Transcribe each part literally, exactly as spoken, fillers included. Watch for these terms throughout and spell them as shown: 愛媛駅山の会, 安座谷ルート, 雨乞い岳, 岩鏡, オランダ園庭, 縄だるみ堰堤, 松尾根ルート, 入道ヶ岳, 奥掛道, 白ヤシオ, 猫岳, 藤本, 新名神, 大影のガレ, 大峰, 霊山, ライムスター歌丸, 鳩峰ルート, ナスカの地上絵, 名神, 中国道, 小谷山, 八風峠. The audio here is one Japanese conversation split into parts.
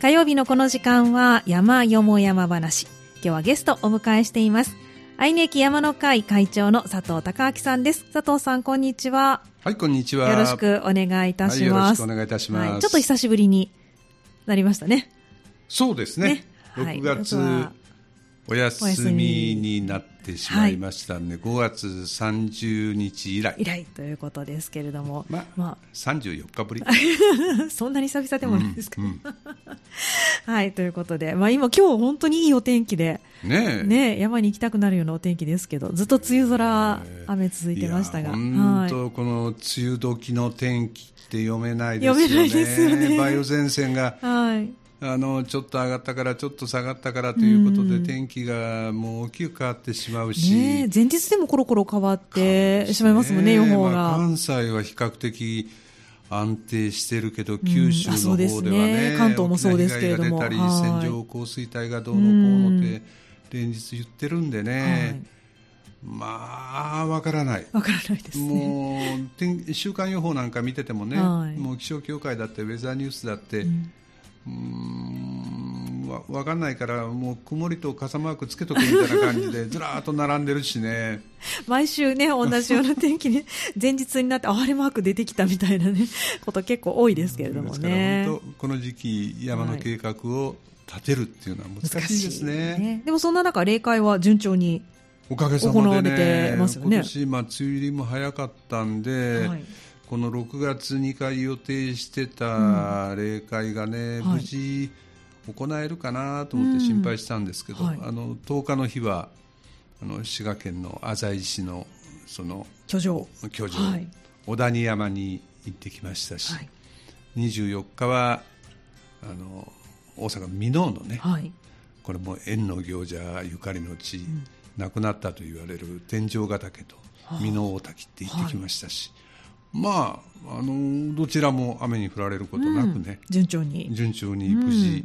火曜日のこの時間は山よも山話。今日はゲストをお迎えしています。愛媛駅山の会会長の佐藤孝明さんです。佐藤さん、こんにちは。はい、こんにちは。よろしくお願いいたします。はい、よろしくお願いいたします。はい、ちょっと久しぶりになりましたね。そうですね、ね、ろくがつ、はい、お休みになってしまいましたので、はい、ごがつさんじゅうにち以来以来ということですけれども、ままあ、さんじゅうよっかぶりそんなに久々でもないですか、うんうん、はい、ということで、まあ、今今日本当にいいお天気で、ねえねえ、山に行きたくなるようなお天気ですけど、ずっと梅雨空、えー、雨続いてましたが、本当、はい、この梅雨時の天気って読めないですよね。読めないですよね。梅雨前線が、はい、あのちょっと上がったからちょっと下がったからということで、うん、天気がもう大きく変わってしまうし、ね、前日でもコロコロ変わってしまいますもんね、予報が。まあ、関西は比較的安定してるけど、九州の方では ね,、うん、ね、関東もそうですけれども、大きな被害が出たり、線状降水帯がどうのこうのって連日言ってるんでね、うん、はい、まあわからないわからないですね。もう週間予報なんか見ててもね、はい、もう気象協会だってウェザーニュースだって、うん、うーん、わ分かんないから、もう曇りと傘マークつけとくみたいな感じでずらーっと並んでるしね毎週ね、同じような天気に、ね、前日になってあれマーク出てきたみたいな、ね、こと結構多いですけれどもね。本当この時期山の計画を立てるっていうのは難しいですね。はい、ね、でもそんな中、例会は順調に行われてますよね。おかげさまでね、今年、まあ、梅雨入りも早かったんで、はい、このろくがつにかい予定してた例会がね、うん、無事行えるかなと思って心配したんですけど、うん、はい、あのとおかの日はあの滋賀県の浅井市のその居城、居城、はい、小谷山に行ってきましたし、はい、にじゅうよっかはあの大阪箕面のね、はい、これも縁の行者ゆかりの地、うん、亡くなったと言われる天井ヶ岳と箕面大滝って行ってきましたし、はい、まあ、あのどちらも雨に降られることなくね、うん、順調に順調に無事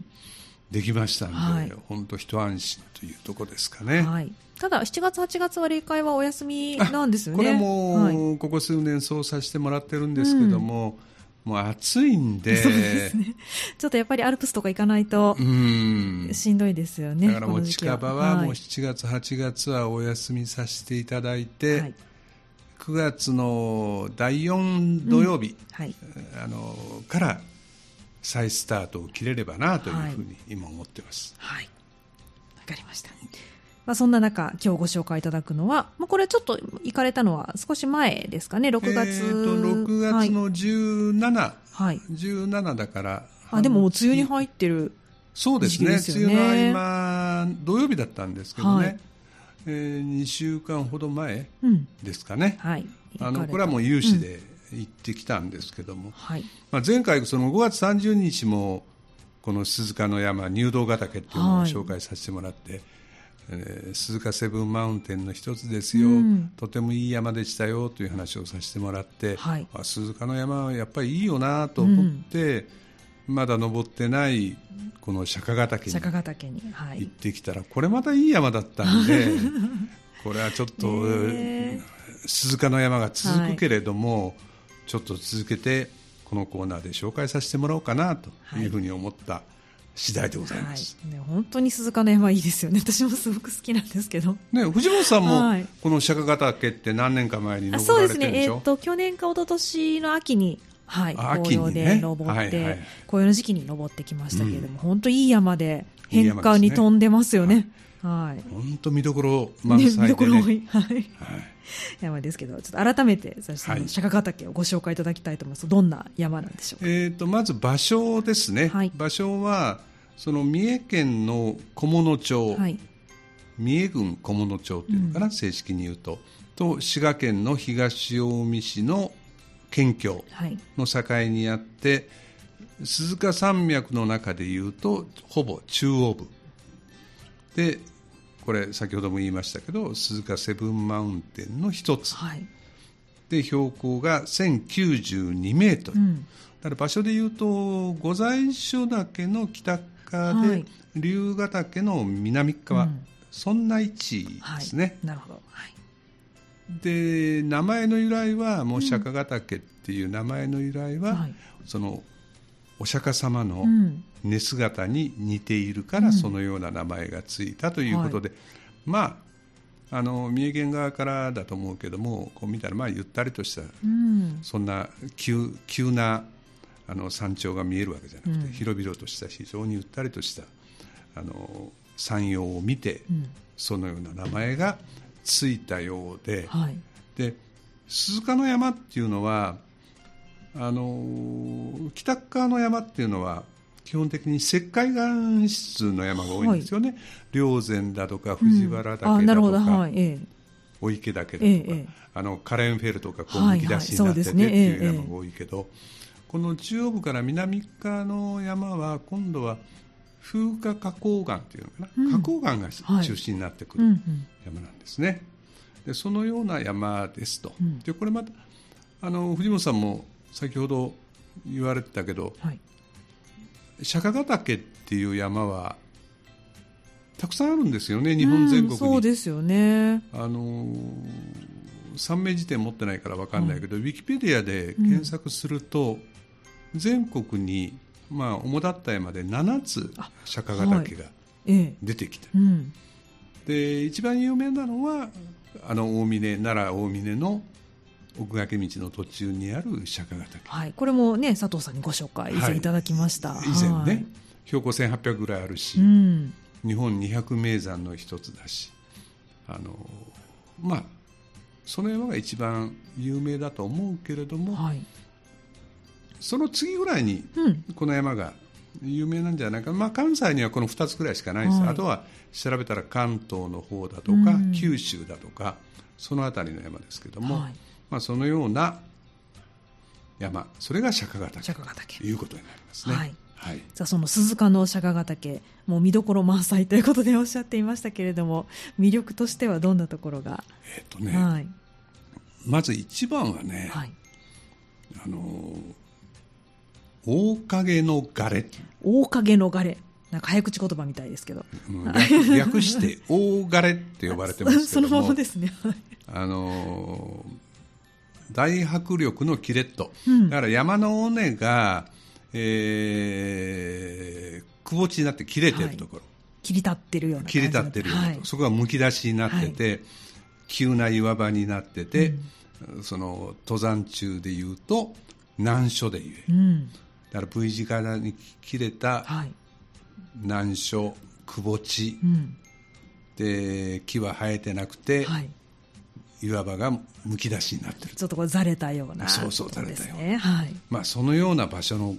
できましたので、うん、はい、本当一安心というところですかね。はい、ただしちがつはちがつは例会はお休みなんですよね。これも、はい、ここ数年そうさせてもらってるんですけども、うん、もう暑いん で, そうです、ね、ちょっとやっぱりアルプスとか行かないとしんどいですよね。だからもう近場はもうしちがつ、はい、はちがつはお休みさせていただいて、はい、くがつのだいよん土曜日、うん、はい、あのから再スタートを切れればなというふうに今思ってます。はい、わかりました。まあ、そんな中今日ご紹介いただくのは、まあ、これちょっと行かれたのは少し前ですかね。ろくがつ、えー、とろくがつのじゅうしち、はい、じゅうしちだから、あ、でももう梅雨に入ってる時期ですよね。そうですね、梅雨の合間土曜日だったんですけどね、はい、えー、にしゅうかんほど前ですかね、うん、はい、あのこれはもう有志で行ってきたんですけども、うん、はい、まあ、前回そのごがつさんじゅうにちもこの鈴鹿の山入道ヶ岳っていうのを紹介させてもらって、はい、えー、鈴鹿セブンマウンテンの一つですよ、うん、とてもいい山でしたよという話をさせてもらって、はい、まあ、鈴鹿の山はやっぱりいいよなと思って、うん、まだ登ってないこの釈迦ヶ岳に行ってきたら、これまたいい山だったんでこれはちょっと鈴鹿の山が続くけれども、ちょっと続けてこのコーナーで紹介させてもらおうかなというふうに思った次第でございます。はいはい、ね、本当に鈴鹿の山いいですよね。私もすごく好きなんですけど、ね、藤本さんもこの釈迦ヶ岳って何年か前に登られてるんでしょ。はい、そうですね、えー、っと去年か一昨年の秋に、はい、紅葉で登って、ね、はいはい、紅葉の時期に登ってきましたけれども、うん、本当にいい山で変化に富んでますよね。本当、はい、見どころ満載で、ね、ね、はいはい、山ですけど、ちょっと改めてそして釈迦ヶ岳をご紹介いただきたいと思います。どんな山なんでしょうか。えー、とまず場所ですね。はい、場所はその三重県の菰野町、はい、三重郡菰野町というのかな、うん、正式に言うと、と滋賀県の東近江市の県境の境にあって、はい、鈴鹿山脈の中でいうとほぼ中央部で、これ先ほども言いましたけど鈴鹿セブンマウンテンの一つ、はい、で標高がせんきゅうじゅうにメートル、うん、だから場所でいうと御在所岳の北側で、はい、龍ヶ岳の南側、うん、そんな位置ですね。はい、なるほど。はい、で名前の由来はもう釈迦ヶ岳っていう名前の由来は、うん、はい、そのお釈迦様の寝姿に似ているからそのような名前がついたということで、うんうんはい、まあ、あの三重県側からだと思うけども、こう見たらまあゆったりとした、うん、そんな 急, 急なあの山頂が見えるわけじゃなくて、うん、広々とした非常にゆったりとしたあの山容を見て、うん、そのような名前がついたようで、はい、で鈴鹿の山っていうのはあの北側の山っていうのは基本的に石灰岩質の山が多いんですよね、はい、霊山だとか藤原岳だとか、うんはいええ、お池岳だとか、ええ、あのカレンフェルとかこうむき出しになっててっていう山が多いけど、はいはいねええ、この中央部から南側の山は今度は風化花崗岩っていうのかな、うん、花崗岩が中心になってくる山なんですね、はいうんうん、でそのような山ですと、うん、でこれまたあの藤本さんも先ほど言われてたけど、はい、釈迦ヶ岳っていう山はたくさんあるんですよね、日本全国に、うん、そうですよね。あの三名辞典持ってないから分かんないけど、うん、ウィキペディアで検索すると、うん、全国にまあ主だった山でななつ釈迦ヶ岳が出てきた、はいうん、で一番有名なのはあの大峰奈良大峰の奥掛道の途中にある釈迦ヶ岳、はい、これも、ね、佐藤さんにご紹介以前いただきました、はい、以前ね、はい、標高せんはっぴゃくぐらいあるし、うん、日本にひゃく名山の一つだし、あのまあその山が一番有名だと思うけれども、はい、その次ぐらいにこの山が有名なんじゃないか、うんまあ、関西にはこのふたつぐらいしかないんです、はい、あとは調べたら関東の方だとか、うん、九州だとかそのあたりの山ですけども、はいまあ、そのような山、それが釈迦ヶ岳ということになりますね、はいはい、じゃあその鈴鹿の釈迦ヶ岳もう見どころ満載ということでおっしゃっていましたけれども、魅力としてはどんなところが、えーっとねはい、まず一番はね、はい、あの大影のガレ、大影のガレなんか早口言葉みたいですけど、うん、略して大ガレって呼ばれてますけども、そのままですね、はい、あの大迫力のキレット、うん、だから山の尾根が、えー、くぼ地になって切れているところ、はい、切り立ってるような感じ、切り立ってるような、はい、そこがむき出しになってて、はい、急な岩場になってて、うん、その登山中でいうと難所でいう、うん、だから V 字型に切れた難所、くぼ地、うん、で木は生えてなくて、はい、岩場がむき出しになっている、ちょっとこうざれたような、そうそうざれたような、はいまあ、そのような場所の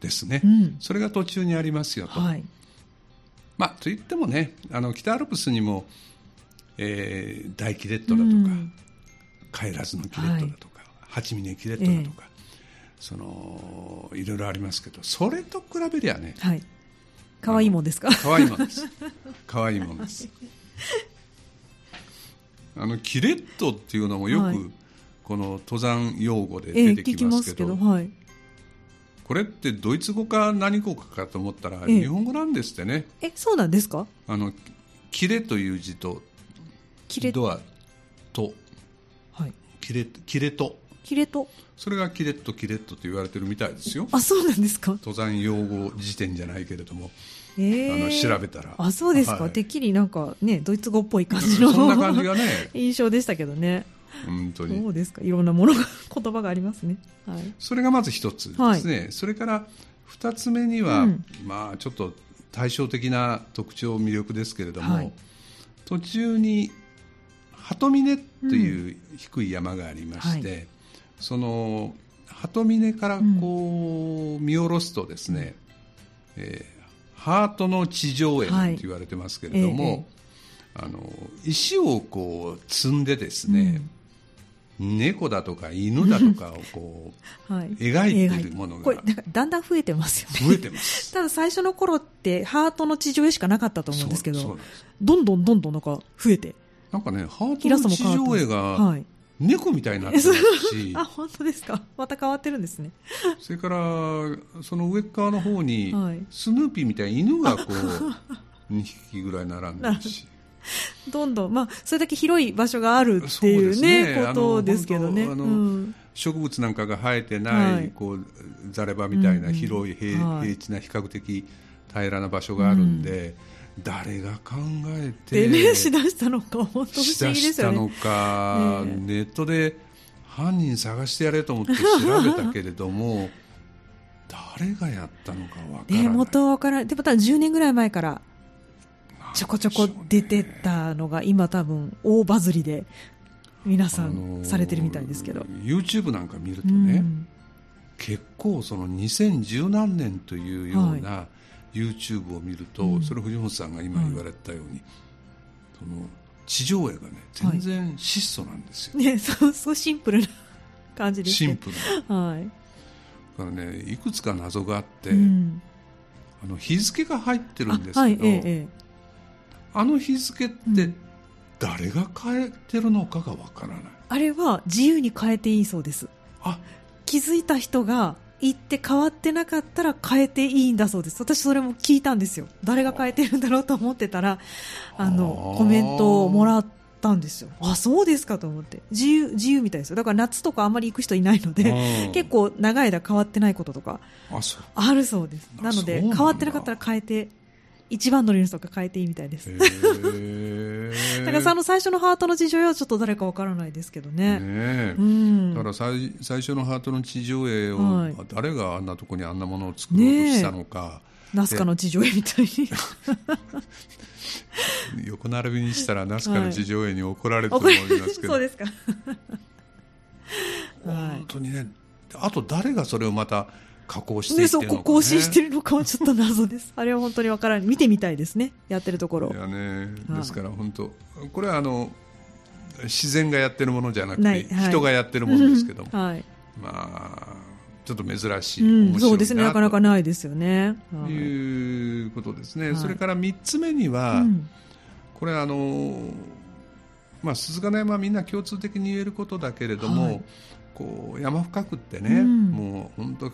ですね、うん、それが途中にありますよと、はいまあ、といってもね、あの北アルプスにも、えー、大キレットだとか、うん、カエラズのキレットだとか、はい、八峰キレットだとか、えー、そのいろいろありますけど、それと比べりゃね、はい、かわいいもんですか、かわいいもんですかわいいもんですあのキレットっていうのもよくこの登山用語で出てきますけど、はいえーけどはい、これってドイツ語か何語かかと思ったら日本語なんですってね、えー、えそうなんですか。あのキレという字とキレドアと、はい、キレキレトキレト、それがキレットキレットと言われてるみたいですよ。あ、そうなんですか。登山用語辞典じゃないけれども、えー、あの調べたら、あ、そうですか、はい、てっきりなんか、ね、ドイツ語っぽい感じのそんな感じが、ね、印象でしたけどね。本当にそうですか。いろんなものが言葉がありますね、はい、それがまず一つですね、はい、それから二つ目には、うんまあ、ちょっと対照的な特徴魅力ですけれども、はい、途中に鳩峰という低い山がありまして、うんはい、その鳩峰からこう見下ろすとですね、うんえー、ハートの地上絵と言われてますけれども、はいええ、あの石をこう積んでですね、うん、猫だとか犬だとかをこう、はい、描いているものがこれ だ, だんだん増えてますよね。増えてますただ最初の頃ってハートの地上絵しかなかったと思うんですけど、どんどんどんどんなんか増えてなんかね、ハートの地上絵が猫みたいになってますしあ、本当ですか。また変わってるんですねそれからその上側の方にスヌーピーみたいな犬がこうにひきぐらい並んでるしどんどん、まあ、それだけ広い場所があるっていうね、そうですね、ことですけどね。あの、あの、うん、植物なんかが生えてない、はい、こうザレ場みたいな広い 平,、うんうん、平地な比較的平らな場所があるんで、うん、誰が考えて、ね、しだしたのか本当不思議ですよね。しだしたのか、ね、ネットで犯人探してやれと思って調べたけれども誰がやったのかわからない、ね、元わからない。でも多分じゅうねんぐらい前からちょこちょこ出てたのが今多分大バズりで皆さんされてるみたいですけど、あの YouTube なんか見るとね、うん、結構そのにせんじゅうなんねんというような YouTube を見ると、はい、それ藤本さんが今言われたように、うん、その地上絵がね全然質素なんですよ、はい、ね、そう、そうシンプルな感じですね。シンプルな、はい、だからね、いくつか謎があって、うん、あの日付が入ってるんですけど、あ、はい、ええ、あの日付って誰が変えてるのかがわからない、うん、あれは自由に変えていいそうです。あ、気づいた人が言って変わってなかったら変えていいんだそうです。私それも聞いたんですよ。誰が変えてるんだろうと思ってたら、あのコメントをもらったんですよ。あ、そうですかと思って。自由、自由みたいですよ。だから夏とかあんまり行く人いないので結構長い間変わってないこととかあるそうです。なので変わってなかったら変えて、一番乗りの人が変えていいみたいです。だからその最初のハートの地上絵はちょっと誰かわからないですけど ね, ねえ、うん、だから 最, 最初のハートの地上絵を、はい、誰があんなとこにあんなものを作ろうとしたのか、ね、ナスカの地上絵みたいに横並びにしたらナスカの地上絵に怒られると思いますけど、はい、そうですか本当にね。あと誰がそれをまた加工していってるのかね。そう、更新してるのかはちょっと謎です。あれは本当にわからない。見てみたいですね、やってるところ。いやね、ですから本当、はい、これはあの自然がやってるものじゃなくて、はい、人がやってるものですけども、うん、はい、まあちょっと珍しい、うん、面白いなと、そうですね、なかなかないですよね、はい、いうことですね、はい、それからみっつめには、うん、これあの、まあ、鈴鹿の山はみんな共通的に言えることだけれども、はい、こう山深くってね、うん、もう本当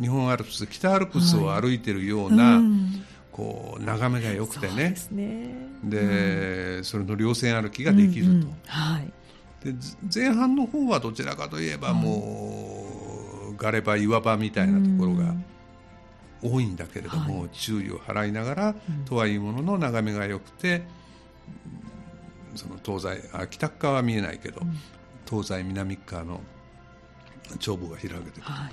日本アルプス、北アルプスを歩いているような、はい、うん、こう眺めが良くて ね, そうですね、で、うん、それの稜線歩きができると、うんうん、はい、で前半の方はどちらかといえばもうガレ場、岩場みたいなところが多いんだけれども、うん、はい、注意を払いながらとはいうものの眺めが良くて、その東西、あ、北側は見えないけど、うん、東西南側の眺望が開けてくると、はい、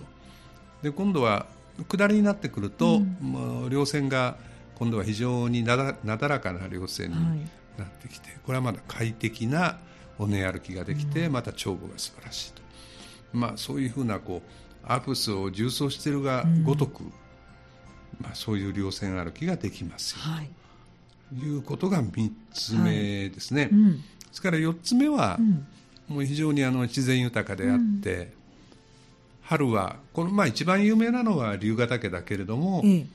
で今度は下りになってくると、うん、もう稜線が今度は非常になだ、なだらかな稜線になってきて、はい、これはまだ快適な尾根歩きができて、うん、また眺望が素晴らしいと、まあ、そういうふうなこうアルプスを縦走しているがごとく、うん、まあ、そういう稜線歩きができますよ、はい、ということがみっつめですね、はい、うん、ですからよっつめは、うん、もう非常にあの自然豊かであって、うん、春はこの、まあ、一番有名なのは龍ヶ岳だけれども、ええ、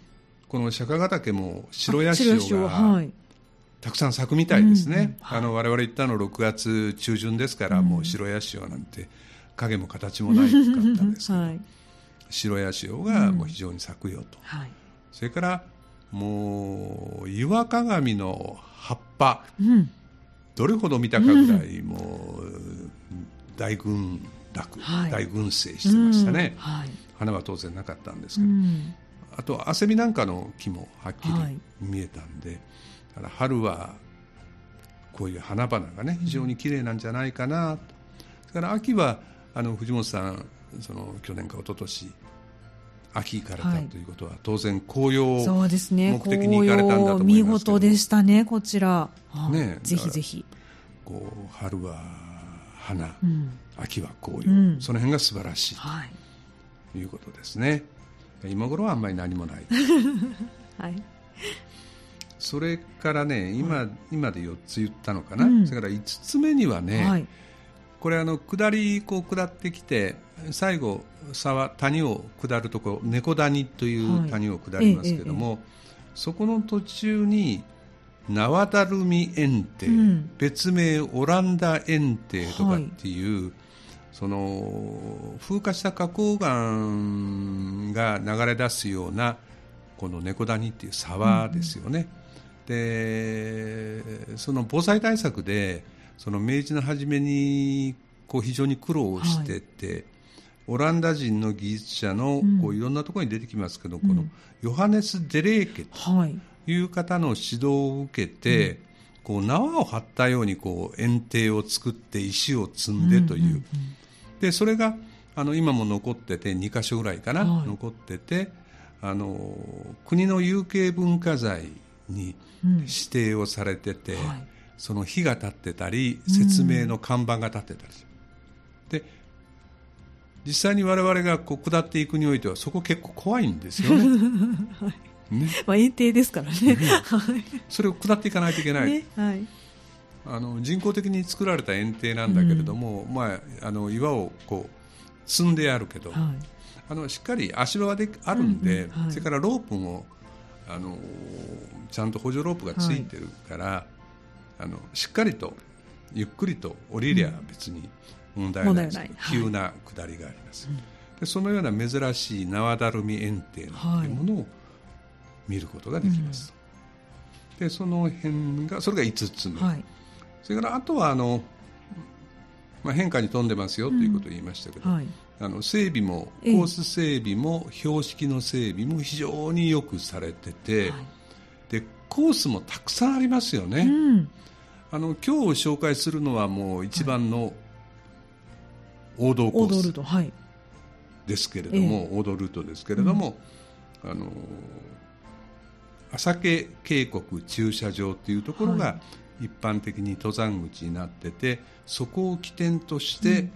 この釈迦ヶ岳も白ヤシオがたくさん咲くみたいですね、はい、うん、はい、あの我々行ったのろくがつ中旬ですから、うん、もう白ヤシオなんて影も形もないかったんですけど、はい、白ヤシオがもう非常に咲くよと、うん、はい、それからもう岩鏡の葉っぱ、うん、どれほど見たかぐらい、うん、もう大群はい、大群生してましたね、うん、はい、花は当然なかったんですけど、うん、あとアセミなんかの木もはっきり見えたんで、はい、だから春はこういう花々がね非常に綺麗なんじゃないかな、うん、だから秋はあの藤本さんその去年か一昨年秋行かれたということは、はい、当然紅葉を目的に行かれたんだと思いますけど、そうですね、紅葉見事でしたねこちら、ね、ぜひぜひこう春は花、うん、秋は紅葉、うん、その辺が素晴らしいということですね、はい、今頃はあんまり何もない、はい、それからね 今,、はい、今でよっつ言ったのかな、うん、それからいつつめにはね、はい、これあの下りこう下ってきて最後沢谷を下るところ猫谷という谷を下りますけども、はい、ええええ、そこの途中に縄だるみ園庭、うん、別名オランダ園庭とかっていう、はい、その風化した花崗岩が流れ出すようなこの猫谷っていう沢ですよね、でその防災対策でその明治の初めにこう非常に苦労をしてて、はい、オランダ人の技術者のこういろんなところに出てきますけど、うん、このヨハネス・デレーケという方の指導を受けて、はい、こう縄を張ったようにこう堰堤を作って石を積んでという、うんうんうん、でそれがあの今も残っててにか所ぐらいかな、はい、残っててあの国の有形文化財に指定をされてて、うんはい、その火が立ってたり説明の看板が立ってたり、うん、で実際に我々がこう下っていくにおいてはそこ結構怖いんですよね、はいねまあ、遠征ですからね、はい、それを下っていかないといけない、ねはい、あの人工的に作られた遠征なんだけれども、うんまあ、あの岩をこう積んであるけど、はい、あのしっかり足場がであるんで、うんうんはい、それからロープもあのちゃんと補助ロープがついてるから、はい、あのしっかりとゆっくりと降りりゃ別に問題ないです、うん、問題ない急な下りがあります、はい、でそのような珍しい縄だるみ堰堤というものを見ることができます、はい、でその辺がそれがいつつめ、はい、それからあとはあの、まあ、変化に富んでますよということを言いましたけど、うんはい、あの整備もコース整備も標識の整備も非常によくされてて、はい、でコースもたくさんありますよね、うん、あの今日紹介するのはもう一番の王道コースですけれども、はい、王道ルートですけれども、えー、あの朝霞渓谷駐車場というところが一般的に登山口になってて、そこを起点として、うん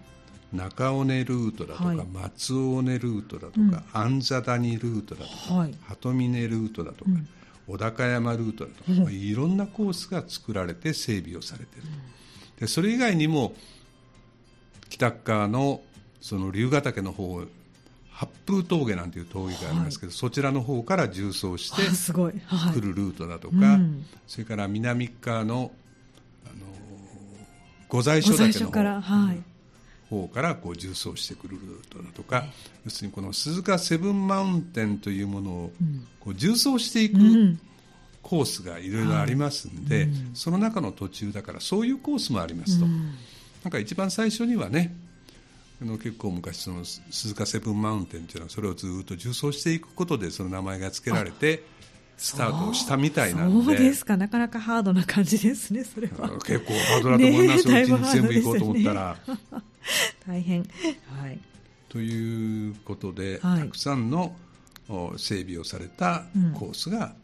中尾根ルートだとか、はい、松尾根ルートだとか安座谷ルートだとか、はい、鳩峰ルートだとか、うん、小高山ルートだとか、うんまあ、いろんなコースが作られて整備をされている、うん、でそれ以外にも北側のその龍ヶ岳の方八風峠なんていう峠がありますけど、はい、そちらの方から縦走して来るルートだとか、はいうん、それから南側の、あの御在所岳の方方からこう縦走してくるルートだとか、要するにこの鈴鹿セブンマウンテンというものをこう縦走していくコースがいろいろありますので、その中の途中だからそういうコースもありますと。なんか一番最初にはね、あの結構昔その鈴鹿セブンマウンテンというのはそれをずっと縦走していくことでその名前が付けられてスタートをしたみたいなので、そうですか、なかなかハードな感じですね。それは結構ハードだと思いますよ、ね、いちにち全部行こうと思ったら大変、はい、ということで、はい、たくさんの整備をされたコースが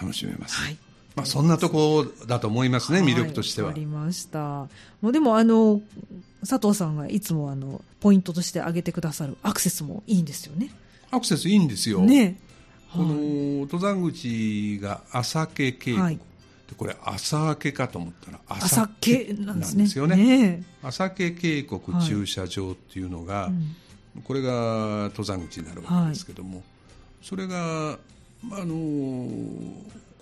楽しめます、うんはいまあ、そんなところだと思いますね、はい、魅力としては。わかりました。もうでもあの佐藤さんがいつもあのポイントとして挙げてくださるアクセスもいいんですよね。アクセスいいんですよね。この登山口が朝明渓谷、はい、これ朝明けかと思ったら朝明なんですよ ね, ね朝明渓谷駐車場っていうのが、はいうん、これが登山口になるわけですけども、はい、それが、まあ、あの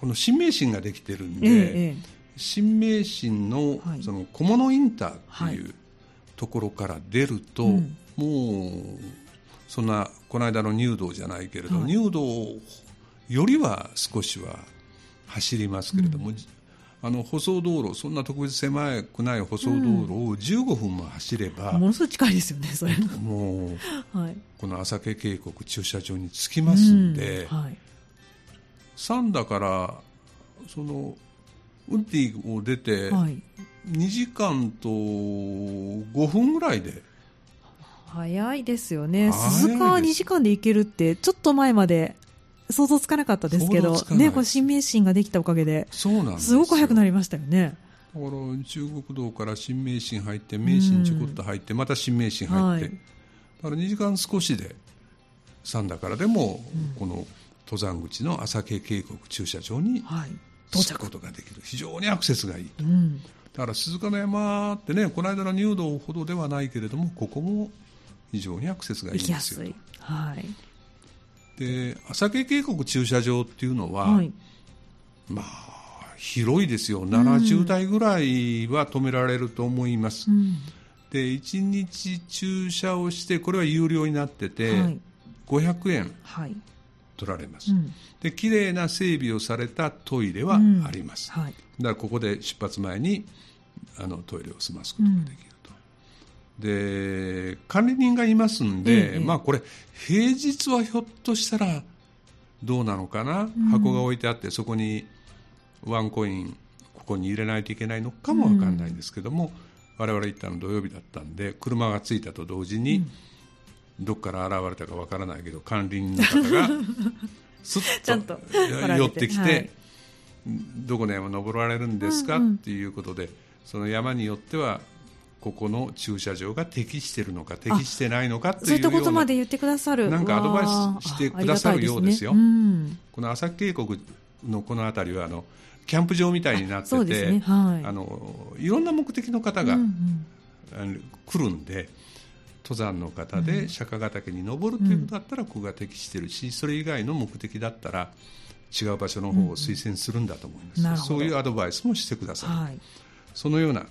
この新名神ができてるんで、ええ、新名神 の, その小物インターっていうところから出ると、はいうん、もうそんなこの間の入道じゃないけれど、はい、入道よりは少しは走りますけれども、うん、あの舗装道路、そんな特別狭くない舗装道路をじゅうごふんも走れば、うん、ものすごい近いですよねそれもう、はい、この朝明渓谷駐車場に着きますんで、うんはい、三田からそのウッディを出てにじかんとごふんぐらいで、早いですよね。鈴鹿はにじかんで行けるってちょっと前まで想像つかなかったですけどね、これ新名神ができたおかげで、そうなんです、すごく早くなりましたよね。だから中国道から新名神入って名神ちょこっと入ってまた新名神入って、はい、だからにじかん少しで三田からでもこの登山口の朝明渓谷駐車場に到着ことができる、非常にアクセスがいいと、うん、だから鈴鹿の山ってね、この間の入道ほどではないけれどもここも非常にアクセスがいいんですよ。行きやすい、はい、で朝明渓谷駐車場っていうのは、はい、まあ広いですよ。ななじゅうだいぐらいは止められると思います、うん、でいちにち駐車をして、これは有料になってて、はい、ごひゃくえん取られます、うん、できれいな整備をされたトイレはあります、うんはい、だからここで出発前にあのトイレを済ますことができると、うん、で管理人がいますんで、ええまあ、これ平日はひょっとしたらどうなのかな、うん、箱が置いてあってそこにワンコインここに入れないといけないのかも分からないんですけども、うん、我々行ったの土曜日だったんで車が着いたと同時に、うんどこから現れたかわからないけど管理人の方がすっと寄ってき て, て、はい、どこの山登られるんですか、うんうん、っていうことでその山によってはここの駐車場が適しているのか適してないのかっていうそういったことまで言ってくださるなんかアドバイスしてくださるようですよです、ねうん、この朝渓谷のこの辺りはあのキャンプ場みたいになってて、ねはい、あのいろんな目的の方が、うんうん、来るんで登山の方で釈迦ヶ岳に登るということだったらここが適してるし、うん、それ以外の目的だったら違う場所の方を推薦するんだと思います、うん、そういうアドバイスもしてください、はい、そのような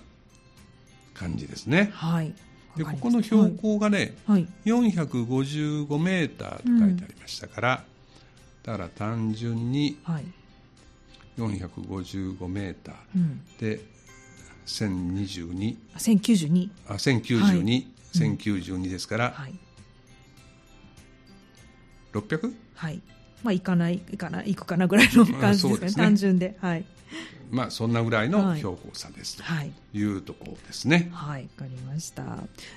感じですね、はい、でここの標高がね、はいはい、よんひゃくごじゅうごメーターと書いてありましたから、うん、だから単純によんひゃくごじゅうごメーター、うん、でせんにじゅうに せんきゅうじゅうにあせんきゅうじゅうに、はいせんきゅうじゅうにですから、うんはい、ろっぴゃく? はい、まあ、いかないいかないいくかなぐらいの感じですね、まあ、そうですね単純で、はいまあ、そんなぐらいの標高差ですというところですね。はい、わかりました。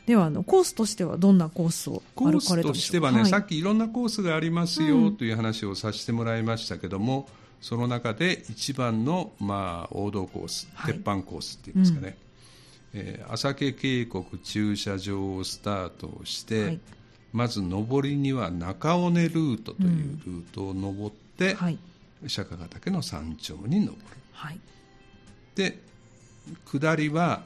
ではあのコースとしてはどんなコースを歩かれたんでしょうか。コースとしてはね、はい、さっきいろんなコースがありますよという話をさせてもらいましたけども、うん、その中で一番の、まあ、王道コース、はい、鉄板コースっていいますかね、うん朝渓渓谷駐車場をスタートして、はい、まず上りには中尾根ルートというルートを上って、うんはい、釈迦ヶ岳の山頂に上る、はい、で下りは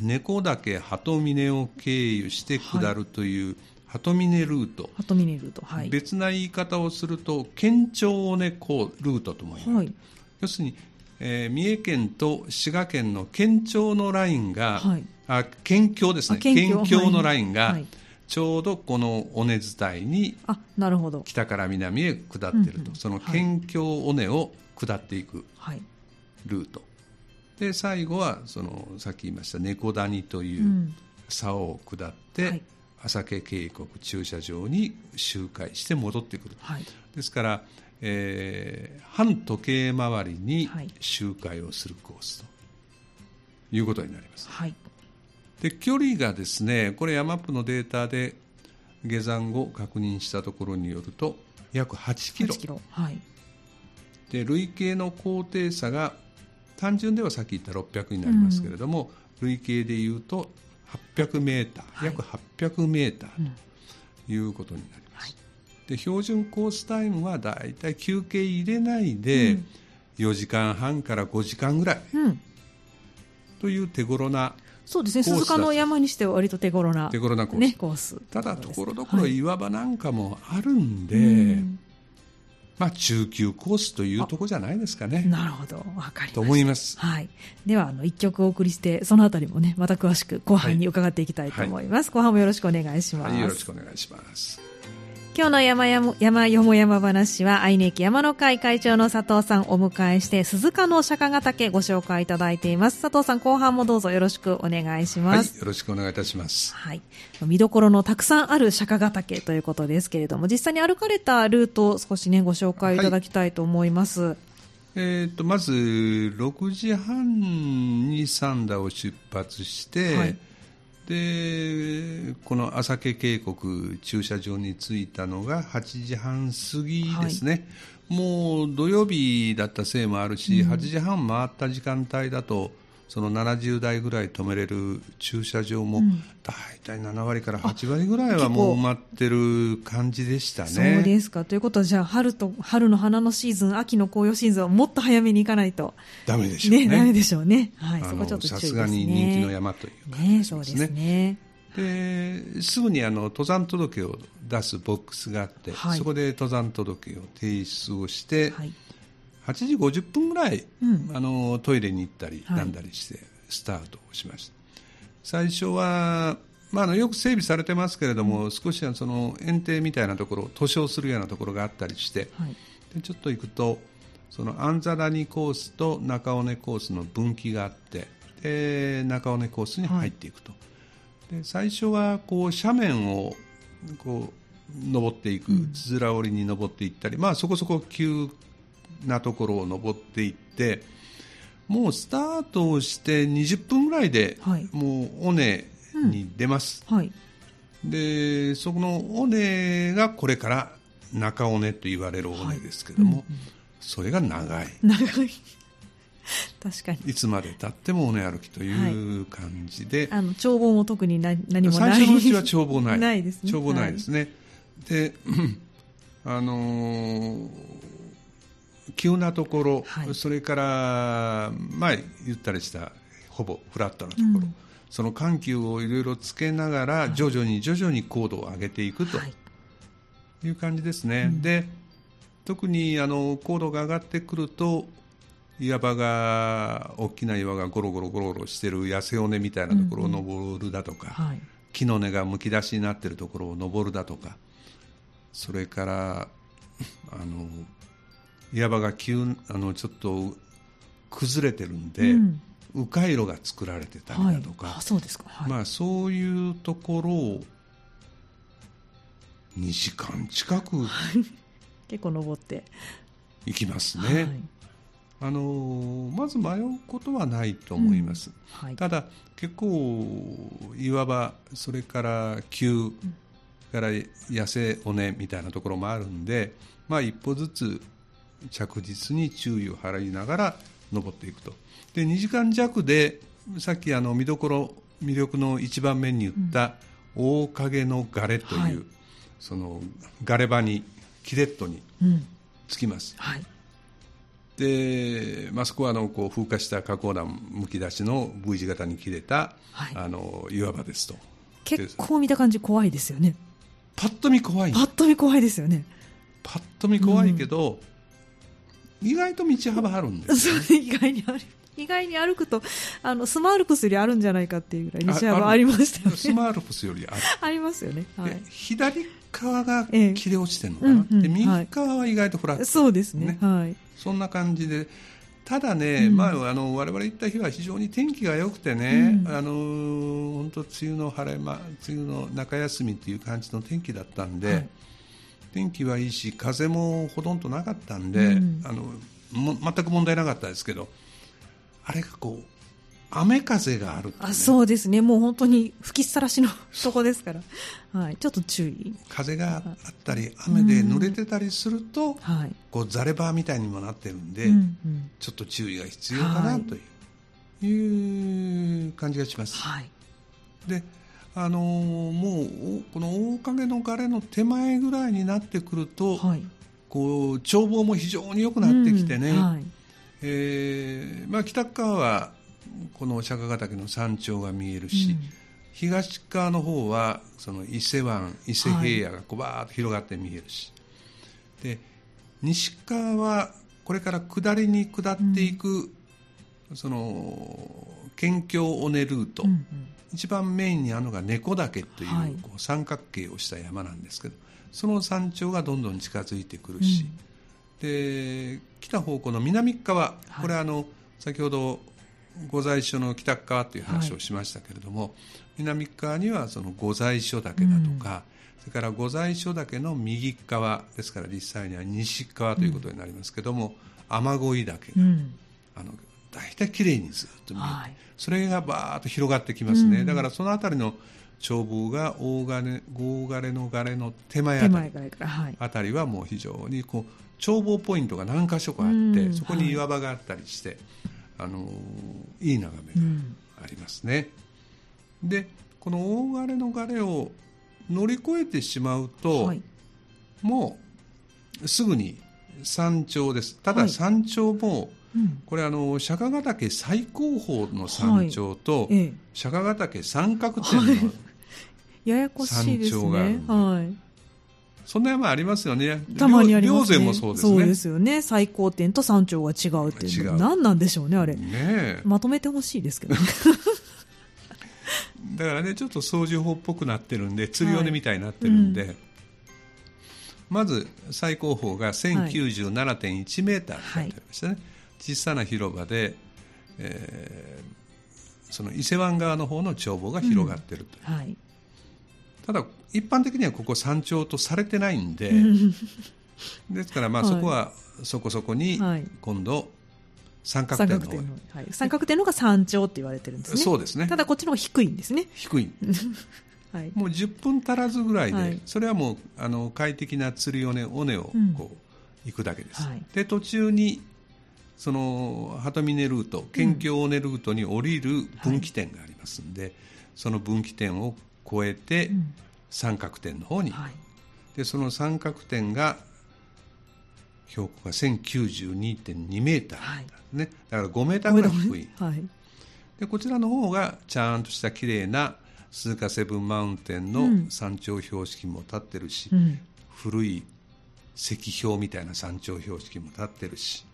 猫岳鳩峰を経由して下るという鳩峰ルート、鳩峰ルート、はい、別な言い方をすると県庁尾根ルートとも言われる、はい、要するにえー、三重県と滋賀県の県境のラインが、はい、あ県境ですね県 境, 県境のラインが、はい、ちょうどこの尾根伝いにあなるほど北から南へ下っていると、うんうん、その県境尾根を下っていくルート、はい、で最後はそのさっき言いました猫谷という沢を下って、うんはい、朝渓渓谷駐車場に周回して戻ってくる、はい、ですからえー、半時計回りに周回をするコースということになります、はい、で距離がですねこれヤマップのデータで下山後確認したところによると約はちキロ、はちキロ、はい、で累計の高低差が単純ではさっき言ったろっぴゃくになりますけれども、うん、累計でいうとはっぴゃくメーター、はい、約はっぴゃくメーターということになります、はいで標準コースタイムはだいたい休憩入れないでよじかんはんからごじかんぐらいという手頃なコースだ、うん、そうですね鈴鹿の山にしては割と手頃な手頃なコース、ね、コースただところどころ岩場なんかもあるんで、はいまあ、中級コースというところじゃないですかね。なるほどわかりましたと思います、はい、ではあのいっきょくお送りしてそのあたりも、ね、また詳しく後半に伺っていきたいと思います、はいはい、後半もよろしくお願いします、はい、よろしくお願いします。今日の山やも山よも山話は愛媛駅山の会会長の佐藤さんをお迎えして鈴鹿の釈迦ヶ岳ご紹介いただいています。佐藤さん後半もどうぞよろしくお願いします。はい、よろしくお願いいたします、はい、見どころのたくさんある釈迦ヶ岳ということですけれども実際に歩かれたルートを少し、ね、ご紹介いただきたいと思います、はいえー、とまずろくじはんに三田を出発して、はいでこの朝渓渓谷駐車場に着いたのがはちじはん過ぎですね、はい、もう土曜日だったせいもあるし、うん、はちじはん回った時間帯だとそのななじゅうだいぐらい止めれる駐車場もだいたいななわりからはちわりぐらいはもう埋まってる感じでしたね。そうですかということはじゃあ 春, と春の花のシーズン秋の紅葉シーズンはもっと早めに行かないとダメでしょう ね, ね, ダメでしょうね、はい、そこちょっと注意ですね。さすがに人気の山という感じですね。ね、そうですね。ですぐにあの登山届を出すボックスがあって、はい、そこで登山届を提出をして、はいはちじごじゅっぷんぐらい、うん、あのトイレに行ったりなんだりしてスタートをしました、はい、最初はまあ、あのよく整備されてますけれども、少しその園庭みたいなところ、図書するようなところがあったりして、はい、でちょっと行くとその安座谷コースと中尾根コースの分岐があって、で中尾根コースに入っていくと、はい、で最初はこう斜面をこう登っていく、つづら折りに登っていったり、まあ、そこそこ急なところを登っていって、もうスタートをしてにじゅっぷんぐらいで、はい、もう尾根に出ます、うん、はい、でそこの尾根がこれから中尾根と言われる尾根ですけども、はい、うんうん、それが長い長い確かにいつまでたっても尾根歩きという感じで、はい、あの眺望も特に 何, 何もない最初のうちは眺望ないないですね、眺望ないですね、はい、であのー、急なところ、はい、それから前ゆったりしたほぼフラットなところ、うん、その緩急をいろいろつけながら徐々に徐々に高度を上げていくという感じですね、はい、うん、で特にあの高度が上がってくると岩場が大きな岩がゴロゴロゴロゴロしている痩せ尾根みたいなところを登るだとか、うんうん、はい、木の根がむき出しになっているところを登るだとか、それからあの岩場が急あのちょっと崩れてるんで、うん、迂回路が作られてたりだとか、はい、あ、そうですか、はい、まあ、そういうところをにじかん近く、はい、結構登っていきますね、はい、あのまず迷うことはないと思います、うん、はい、ただ結構岩場、それから急、うん、から痩せ尾根みたいなところもあるんで、まあ、一歩ずつ着実に注意を払いながら登っていくと。でにじかんじゃくでさっきあの見どころ魅力の一番目に言った大影のガレという、うん、はい、そのガレ場にキレットに着きます、うん、はい、でまあ、そこはあのこう風化した花崗岩むき出しの V 字型に切れた、はい、あの岩場ですと。結構見た感じ怖いですよね。パッと見怖いパッと見怖いですよね。パッと見怖いけど、うん、意外と道幅あるんですよ、ね、そう意外にある意外に歩くとあのスマアルプスよりあるんじゃないかっていうぐらい道幅ありましたよね。スマアルプスよりあるありますよね、はい、で左側が切れ落ちてるのかな、ええ、うんうん、で右側は意外とフラット、ね、そうですね、はい、そんな感じで。ただね、うん、まあ、あの我々行った日は非常に天気が良くてね、うん、あの本当梅雨の晴れ間、梅雨の中休みという感じの天気だったんで、はい、天気はいいし風もほとんどなかったんで、うん、あのも全く問題なかったですけど、あれがこう雨風があるって、ね、あ、そうですね、もう本当に吹きさらしのとこですから、はい、ちょっと注意、風があったり雨で濡れてたりすると、うん、こうざれ場みたいにもなってるんで、うんうん、ちょっと注意が必要かなという、はい、いう感じがします、はい、で、あのー、もうこの大影のガレの手前ぐらいになってくると、はい、こう眺望も非常に良くなってきてね、うん、はい、えーまあ、北側はこの釈迦ヶ岳の山頂が見えるし、うん、東側の方はその伊勢湾、伊勢平野がこうバーッと広がって見えるし、はい、で西側はこれから下りに下っていく、うん、その県境尾根ルート、うんうん、一番メインにあるのが猫岳とい う,、はい、こう三角形をした山なんですけど、その山頂がどんどん近づいてくるし、うん、で北方向の南側、はい、これはあの先ほど御在所の北側という話をしましたけれども、はい、南側にはその御在所岳だとか、うん、それから御在所岳の右側ですから実際には西側ということになりますけども、うん、雨乞い岳が、うん、あのだいたいきれいにずっと見えて、はい、それがバーッと広がってきますね、うん、だからそのあたりの眺望が大金、大金のガレの手前あたり、手前から、はい、あたりはもう非常にこう眺望ポイントが何か所かあって、うん、そこに岩場があったりして、はい、あのいい眺めがありますね、うん、でこの大ガレのガレを乗り越えてしまうと、はい、もうすぐに山頂です。ただ山頂も、はい、うん、これあの釈迦ヶ岳最高峰の山頂と、はい、釈迦ヶ岳三角点の山頂がある、はい、ややこしいですね、はい、そんな山ありますよね。たまにありますね。霊山もそうですね。そうですよね。最高点と山頂が違うっていうのは何なんでしょうね、あれね。まとめてほしいですけどだからねちょっと掃除法っぽくなってるんで釣り尾根みたいになってるんで、はいうん、まず最高峰が せんきゅうじゅうななてんいち メーターになってましたね、はい、小さな広場で、えー、その伊勢湾側の方の眺望が広がってると、うんはい、ただ一般的にはここ山頂とされてないんでですからまあそこはそこそこに今度、はいはい三角点の方、はい、三角点の方が山頂って言われてるんですね。そうですね。ただこっちの方が低いんですね。低い、はい、もうじゅっぷん足らずぐらいで、はい、それはもうあの快適な釣り尾根尾根をこう、うん、行くだけです、はい、で途中にその鳩峰ルート県境尾根ルートに降りる分岐点がありますんで、うんはい、その分岐点を越えて、うん、三角点の方に、はい、でその三角点が標高が せんきゅうじゅうにてんに メーター、はいね、だからごメーターぐらい低い、はい、でこちらの方がちゃんとした綺麗な鈴鹿セブンマウンテンの山頂標識も立ってるし、うん、古い石標みたいな山頂標識も立ってるし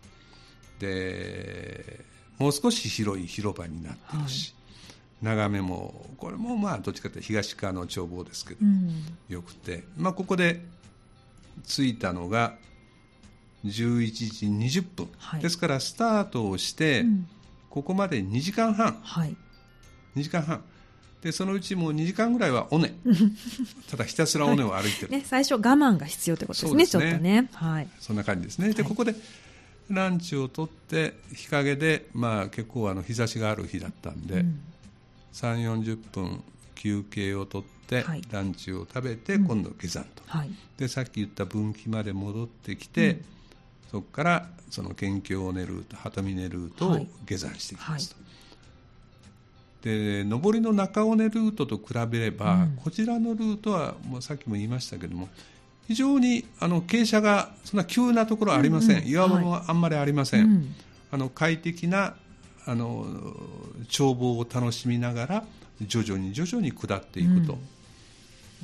でもう少し広い広場になってるし、はい、眺めもこれもまあどっちかというと東側の眺望ですけど、うん、よくて、まあ、ここで着いたのがじゅういちじにじゅっぷん、はい、ですからスタートをして、うん、ここまでにじかんはん、はい、にじかんはんでそのうちもうにじかんぐらいは尾根ただひたすら尾根を歩いてる、はいね、最初我慢が必要ということです ね, そうですねちょっとね、はい、そんな感じですね。でここでランチを取って日陰で、まあ、結構あの日差しがある日だったんで、うん、さんじゅうよんじゅっぷん休憩を取って、はい、ランチを食べて、うん、今度下山と、はい、でさっき言った分岐まで戻ってきて、うんそこからその県境尾根ルート鳩峰ルートを下山していきますと、はいはい、で上りの中尾根ルートと比べれば、うん、こちらのルートはもうさっきも言いましたけども非常にあの傾斜がそんな急なところはありません、うんうん、岩場もあんまりありません、はい、あの快適なあの眺望を楽しみながら徐々に徐々に下っていくと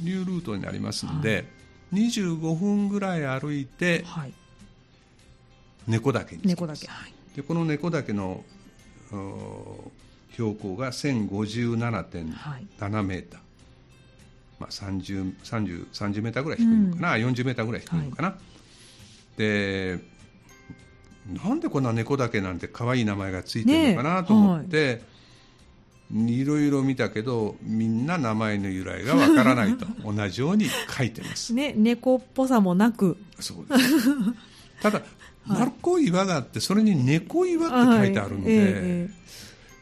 いうルートになりますので、はい、にじゅうごふんぐらい歩いて、はい猫岳に猫岳、はい、でこの猫岳の標高が せんごじゅうななてんなな メーター、はいまあ、さんじゅう、さんじゅう、さんじゅう メーターぐらい低いのかな、うん、よんじゅうメーターぐらい低いのかな、はい、でなんでこんな猫岳なんて可愛い名前がついてるのかなと思って、ねはい、いろいろ見たけどみんな名前の由来がわからないと同じように書いてます、ね、猫っぽさもなくそうですただ丸っこい岩があってそれに猫岩って書いてあるので、はいええ、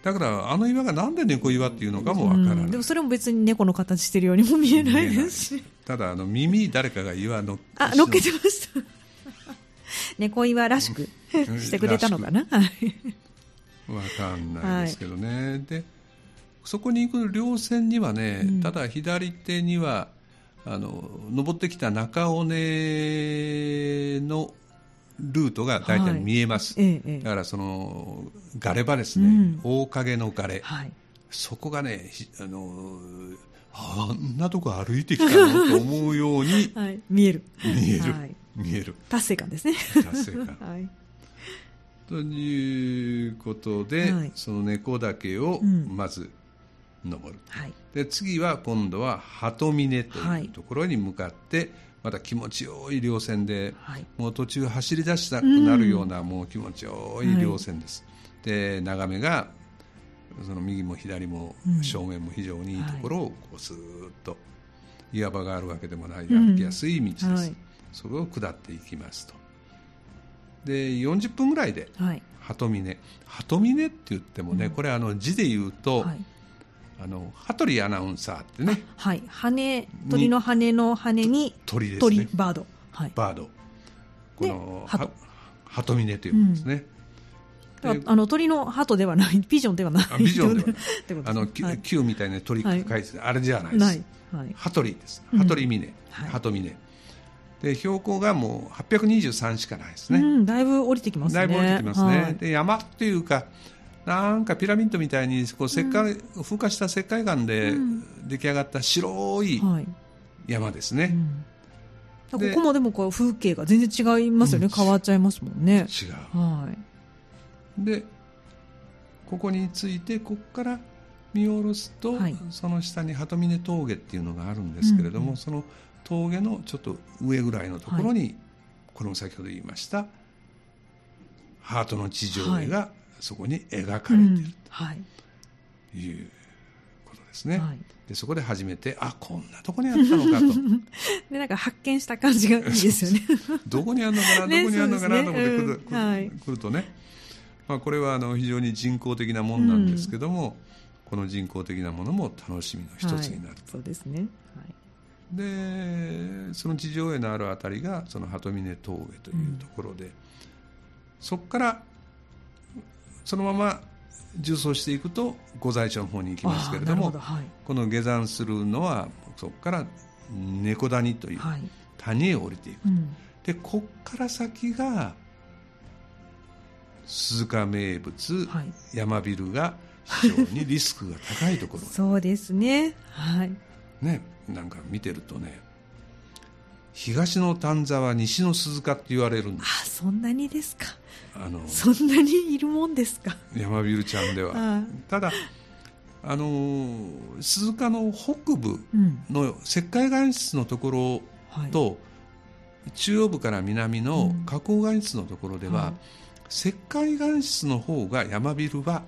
だからあの岩がなんで猫岩っていうのかもわからない、うん、でもそれも別に猫の形してるようにも見えないですしただあの耳誰かが岩のあ乗っけてました猫岩らしくしてくれたのかなわかんないですけどね、はい、でそこに行く稜線にはね、うん、ただ左手にはあの登ってきた中尾根のルートが大体見えます、はいええ、だからそのガレ場ですね、うん、大影のガレ、はい、そこがねあのあんなとこ歩いてきたのと思うように、はい、見える見える、はい、見える達成感ですね達成感、はい、ということで、はい、その猫岳をまず登る、うんはい、で次は今度は鳩峰というところに向かって、はいまた気持ちよい稜線で、はい、もう途中走り出したくなるような、うん、もう気持ちよい稜線です、はい、で眺めがその右も左も正面も非常にいいところをこうスーッと岩場があるわけでもない歩きやすい道です、うんはい、それを下っていきますとでよんじゅっぷんぐらいで鳩峰鳩峰って言ってもね、うん、これあの字で言うと、はいあの羽鳥アナウンサーってね、はい、羽鳥の羽の羽に鳥ですね鳥バード、はい、バードこの鳩峰というんですね、うん、あの鳥の鳩ではないピジョンではないビジョンではないってことですね Q みたいな鳥書いて、はい、あれじゃないですない、はい、羽鳥です羽鳥峰、うんはい、鳩峰で標高がもうはっぴゃくにじゅうさんしかないですね、うん、だいぶ降りてきますねだいぶ降りてきますね、はい、で山というかなんかピラミッドみたいにこう石灰、うん、風化した石灰岩で出来上がった白い山ですね、うんはいうん、ここもでもこう風景が全然違いますよね、うん、変わっちゃいますもんね違う、はい、でここについてここから見下ろすと、はい、その下に鳩峰峠っていうのがあるんですけれども、うんうん、その峠のちょっと上ぐらいのところに、はい、これも先ほど言いましたハートの地上絵がそこに描かれているということですね、はい、でそこで初めてあこんなとこにあったのかとでなんか発見した感じがいいですよねどこにあるのかな、ね、どこにあるのかな、ね、と思ってくる、うんはい、来るとね、まあ、これはあの非常に人工的なものなんですけども、うん、この人工的なものも楽しみの一つになる、はい、そうですね、はいでその地上絵のあるあたりがその鳩峰峠というところで、うん、そこからそのまま縦走していくと御在所の方に行きますけれども、はい、この下山するのはそこから猫谷という谷へ降りていく、はいうん、でここから先が鈴鹿名物、はい、山ビルが非常にリスクが高いところそうですねはいね、なんか見てるとね東の丹沢西の鈴鹿って言われるんです。あそんなにですか。あのそんなにいるもんですか山ビルちゃんではあただあの鈴鹿の北部の石灰岩質のところと、うんはい、中央部から南の花崗岩質のところでは、うんはい、石灰岩質の方が山ビルは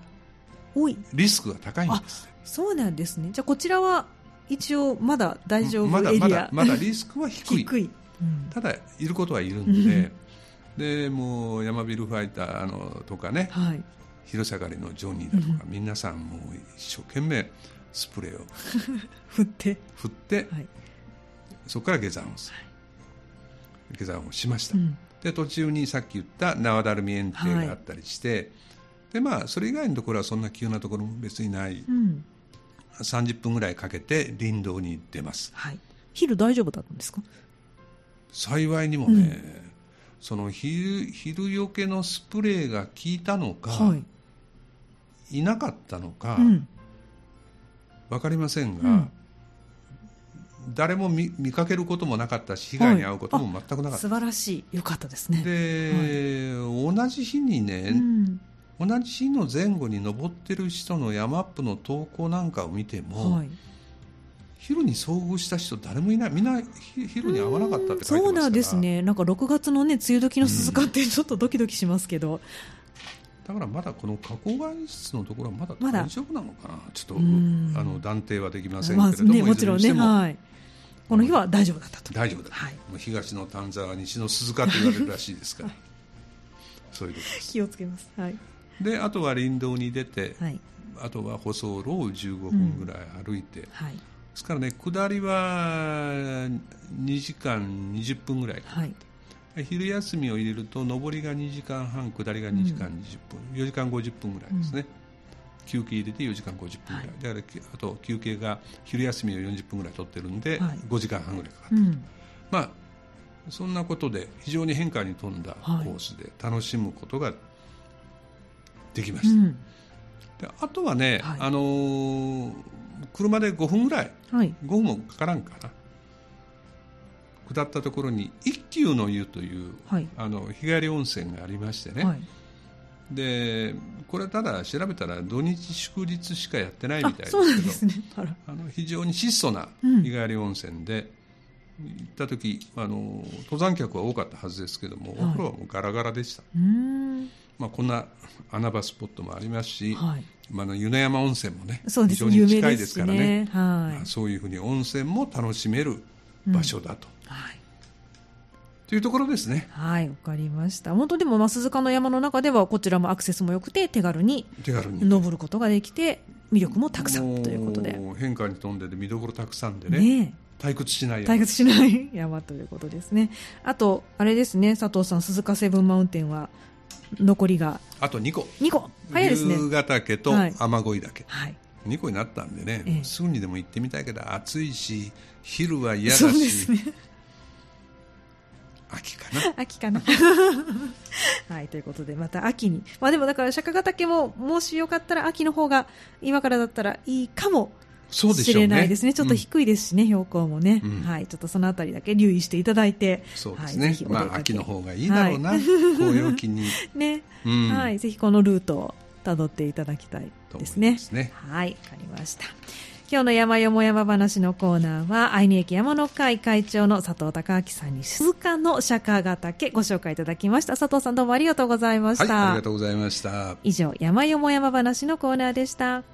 リスクが高いんです。あそうなんですね。じゃあこちらは一応まだ大丈夫エリアまだまだまだリスクは低い、 低い、うん、ただいることはいるんで、うん、でもう山ビルファイターあのとかね、はい、広下がりのジョニーだとか、うん、皆さんもう一生懸命スプレーを振って振って、はい、そこから下山をする下山をしました、うん、で途中にさっき言った縄だるみ園庭があったりして、はいでまあ、それ以外のところはそんな急なところも別にない、うんさんじゅっぷんぐらいかけて林道に出ます、はい、昼大丈夫だったんですか。幸いにもね、うん、その 昼, 昼よけのスプレーが効いたのか、はい、いなかったのか、うん、分かりませんが、うん、誰も 見, 見かけることもなかったし被害に遭うことも全くなかった、はい、素晴らしいよかったですね。で、はい、同じ日にね、うん同じ日の前後に登ってる人の山アップの投稿なんかを見ても、はい、昼に遭遇した人誰もいないみんな昼に会わなかったって書いてますから。そうなんですね。なんかろくがつの、ね、梅雨時の鈴鹿ってちょっとドキドキしますけど、うん、だからまだこの加工外出のところはまだ大丈夫なのかな、ま、ちょっとあの断定はできませんけれども、まあね、もちろんね、はい、この日は大丈夫だったと大丈夫だった、はい、もう東の丹沢西の鈴鹿と言われるらしいですから、はい、そういうことです。気をつけます、はいであとは林道に出て、はい、あとは舗装路をじゅうごふんぐらい歩いて、うんはい、ですからね下りはにじかんにじゅっぷんぐらいかかって、はい、昼休みを入れると上りがにじかんはん下りがにじかんにじゅっぷん、うん、よじかんごじゅっぷんぐらいですね、うん、休憩入れてよじかんごじゅっぷんぐらい、はい、だからあと休憩が昼休みをよんじゅっぷんぐらい取ってるんで、はい、ごじかんはんぐらいかかってる、うん、まあそんなことで非常に変化に富んだコースで楽しむことができました、うん、であとはね、はいあのー、車でごふんぐらい、はい、ごふんもかからんかな下ったところに一休の湯という、はい、あの日帰り温泉がありましてね、はい、でこれただ調べたら土日祝日しかやってないみたいですけどあそうなんですね、あの非常に質素な日帰り温泉で、うん、行った時あのー、登山客は多かったはずですけども、はい、お風呂はもうガラガラでした。うーんまあ、こんな穴場スポットもありますし、はいまあ、の湯の山温泉もね非常に近いですからね、ね、はいまあ、そういうふうに温泉も楽しめる場所だと、うんはい、というところですね。はいわかりました。本当でも、まあ、鈴鹿の山の中ではこちらもアクセスも良くて手軽に登ることができて魅力もたくさんということで変化に富んでて見どころたくさんで ね, ね退屈しない山退屈しない山ということですね。あとあれですね佐藤さん鈴鹿セブンマウンテンは残りがあとにこにこ早いですね。龍ヶ岳と雨乞い岳、はい、にこになったんでね、ええ、すぐにでも行ってみたいけど暑いし昼は嫌だしそうです、ね、秋かな秋かなはいということでまた秋に、まあ、でもだから釈迦ヶ岳ももしよかったら秋の方が今からだったらいいかもそうでしょうね、知れないですね。ちょっと低いですしね、うん、標高もね、うんはい、ちょっとそのあたりだけ留意していただいてそうですね、はいまあ、秋の方がいいだろうな、はい、紅葉期に、ねうんはい、ぜひこのルートをたどっていただきたいですね。ですね。はい、わかりました。今日の山よも山話のコーナーは愛媛駅山の会会長の佐藤孝明さんに鈴鹿の釈迦ヶ岳ご紹介いただきました。佐藤さんどうもありがとうございました。はい、ありがとうございました。以上山よも山話のコーナーでした。